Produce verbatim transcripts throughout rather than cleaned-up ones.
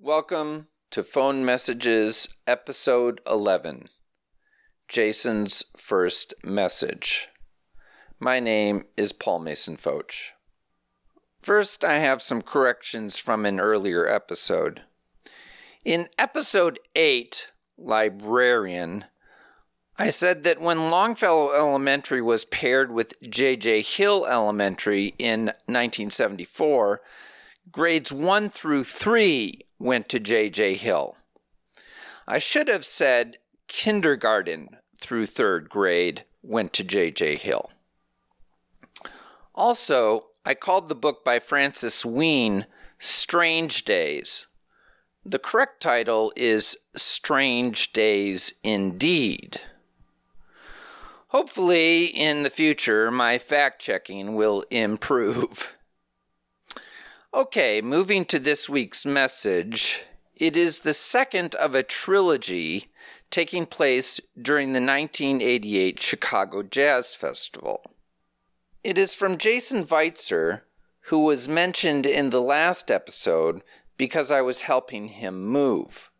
Welcome to Phone Messages, Episode eleven, Jason's First Message. My name is Paul Mason Pfotsch. First, I have some corrections from an earlier episode. In Episode eight, Librarian, I said that when Longfellow Elementary was paired with J J. Hill Elementary in nineteen seventy-four, grades one through three went to J J. Hill. I should have said kindergarten through third grade went to J J. Hill. Also, I called the book by Francis Wheen Strange Days. The correct title is Strange Days Indeed. Hopefully, in the future, my fact-checking will improve. Okay, moving to this week's message. It is the second of a trilogy taking place during the nineteen eighty-eight Chicago Jazz Festival. It is from Jason Weitzer, who was mentioned in the last episode because I was helping him move.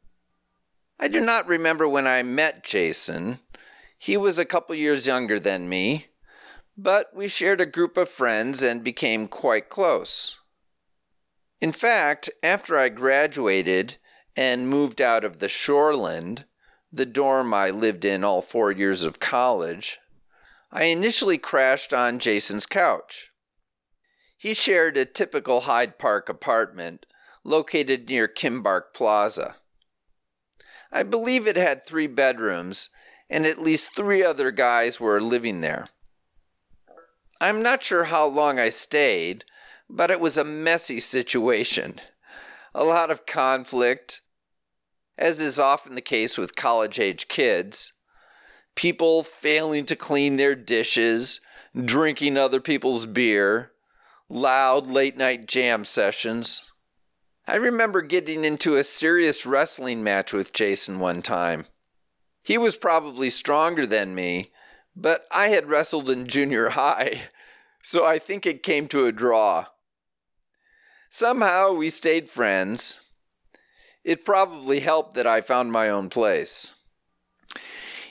I do not remember when I met Jason. He was a couple years younger than me, but we shared a group of friends and became quite close. In fact, after I graduated and moved out of the Shoreland, the dorm I lived in all four years of college, I initially crashed on Jason's couch. He shared a typical Hyde Park apartment located near Kimbark Plaza. I believe it had three bedrooms, and at least three other guys were living there. I'm not sure how long I stayed, but it was a messy situation. A lot of conflict, as is often the case with college-age kids. People failing to clean their dishes, drinking other people's beer, loud late-night jam sessions. I remember getting into a serious wrestling match with Jason one time. He was probably stronger than me, but I had wrestled in junior high, so I think it came to a draw. Somehow we stayed friends. It probably helped that I found my own place.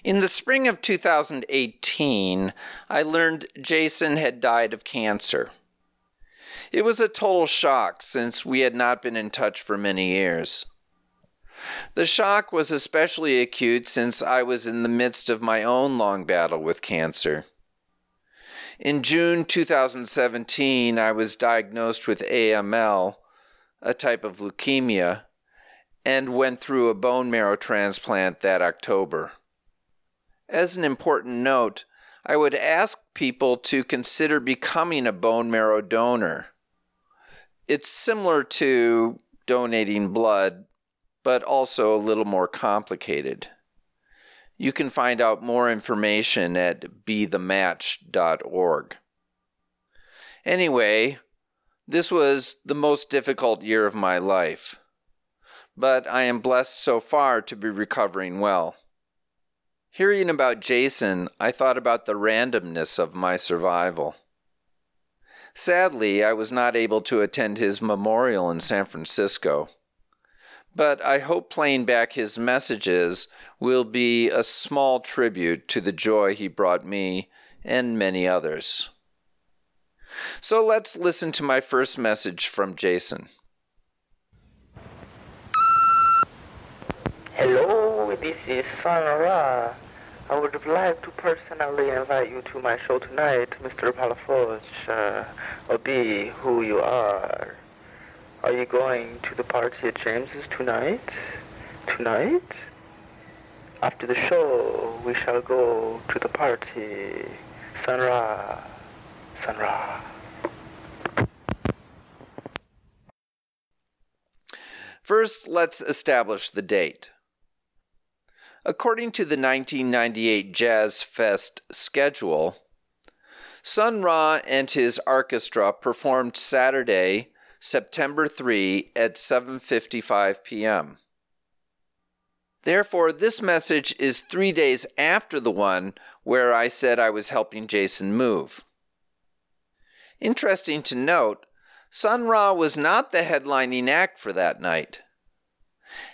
In the spring of two thousand eighteen, I learned Jason had died of cancer. It was a total shock since we had not been in touch for many years. The shock was especially acute since I was in the midst of my own long battle with cancer. In June two thousand seventeen, I was diagnosed with A M L, a type of leukemia, and went through a bone marrow transplant that October. As an important note, I would ask people to consider becoming a bone marrow donor. It's similar to donating blood, but also a little more complicated. You can find out more information at be the match dot org. Anyway, this was the most difficult year of my life, but I am blessed so far to be recovering well. Hearing about Jason, I thought about the randomness of my survival. Sadly, I was not able to attend his memorial in San Francisco, but I hope playing back his messages will be a small tribute to the joy he brought me and many others. So let's listen to my first message from Jason. Hello, this is Sun Ra. I would like to personally invite you to my show tonight, Mister Paul Pfotsch, uh, or be who you are. Are you going to the party at James's tonight? Tonight? After the show, we shall go to the party. Sun Ra. Sun Ra. First, let's establish the date. According to the nineteen ninety-eight Jazz Fest schedule, Sun Ra and his orchestra performed Saturday, September third at seven fifty-five p.m. Therefore, this message is three days after the one where I said I was helping Jason move. Interesting to note, Sun Ra was not the headlining act for that night.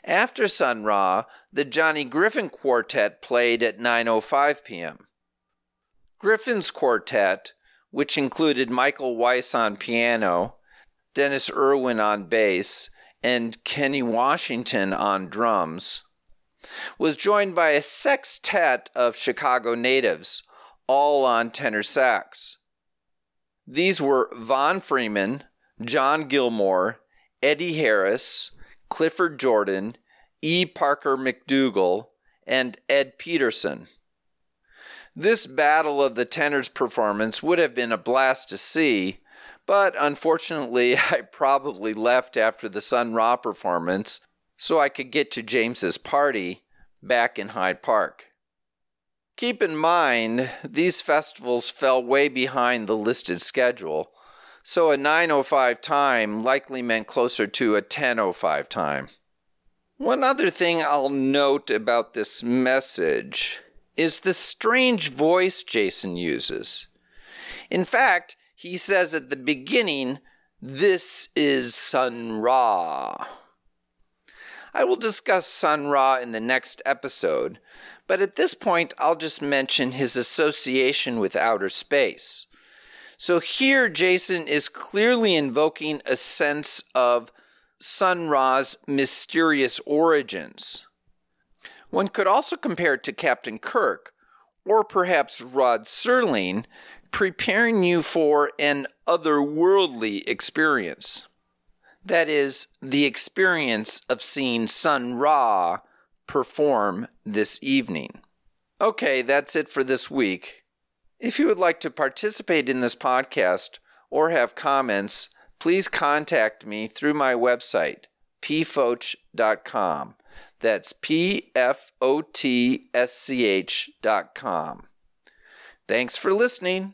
After Sun Ra, the Johnny Griffin Quartet played at nine oh five p.m. Griffin's quartet, which included Michael Weiss on piano, Dennis Irwin on bass, and Kenny Washington on drums, was joined by a sextet of Chicago natives, all on tenor sax. These were Von Freeman, John Gilmore, Eddie Harris, Clifford Jordan, E. Parker McDougal, and Ed Peterson. This battle of the tenors performance would have been a blast to see, but unfortunately I probably left after the Sun Ra performance so I could get to James's party back in Hyde Park. Keep in mind, these festivals fell way behind the listed schedule, so a nine oh five time likely meant closer to a ten oh five time. One other thing I'll note about this message is the strange voice Jason uses. In fact, he says at the beginning, "This is Sun Ra." I will discuss Sun Ra in the next episode, but at this point I'll just mention his association with outer space. So here Jason is clearly invoking a sense of Sun Ra's mysterious origins. One could also compare it to Captain Kirk, or perhaps Rod Serling, preparing you for an otherworldly experience. That is, the experience of seeing Sun Ra perform this evening. Okay, that's it for this week. If you would like to participate in this podcast or have comments, please contact me through my website, p f o t c h dot com. That's P F O T S C H dot com. Thanks for listening.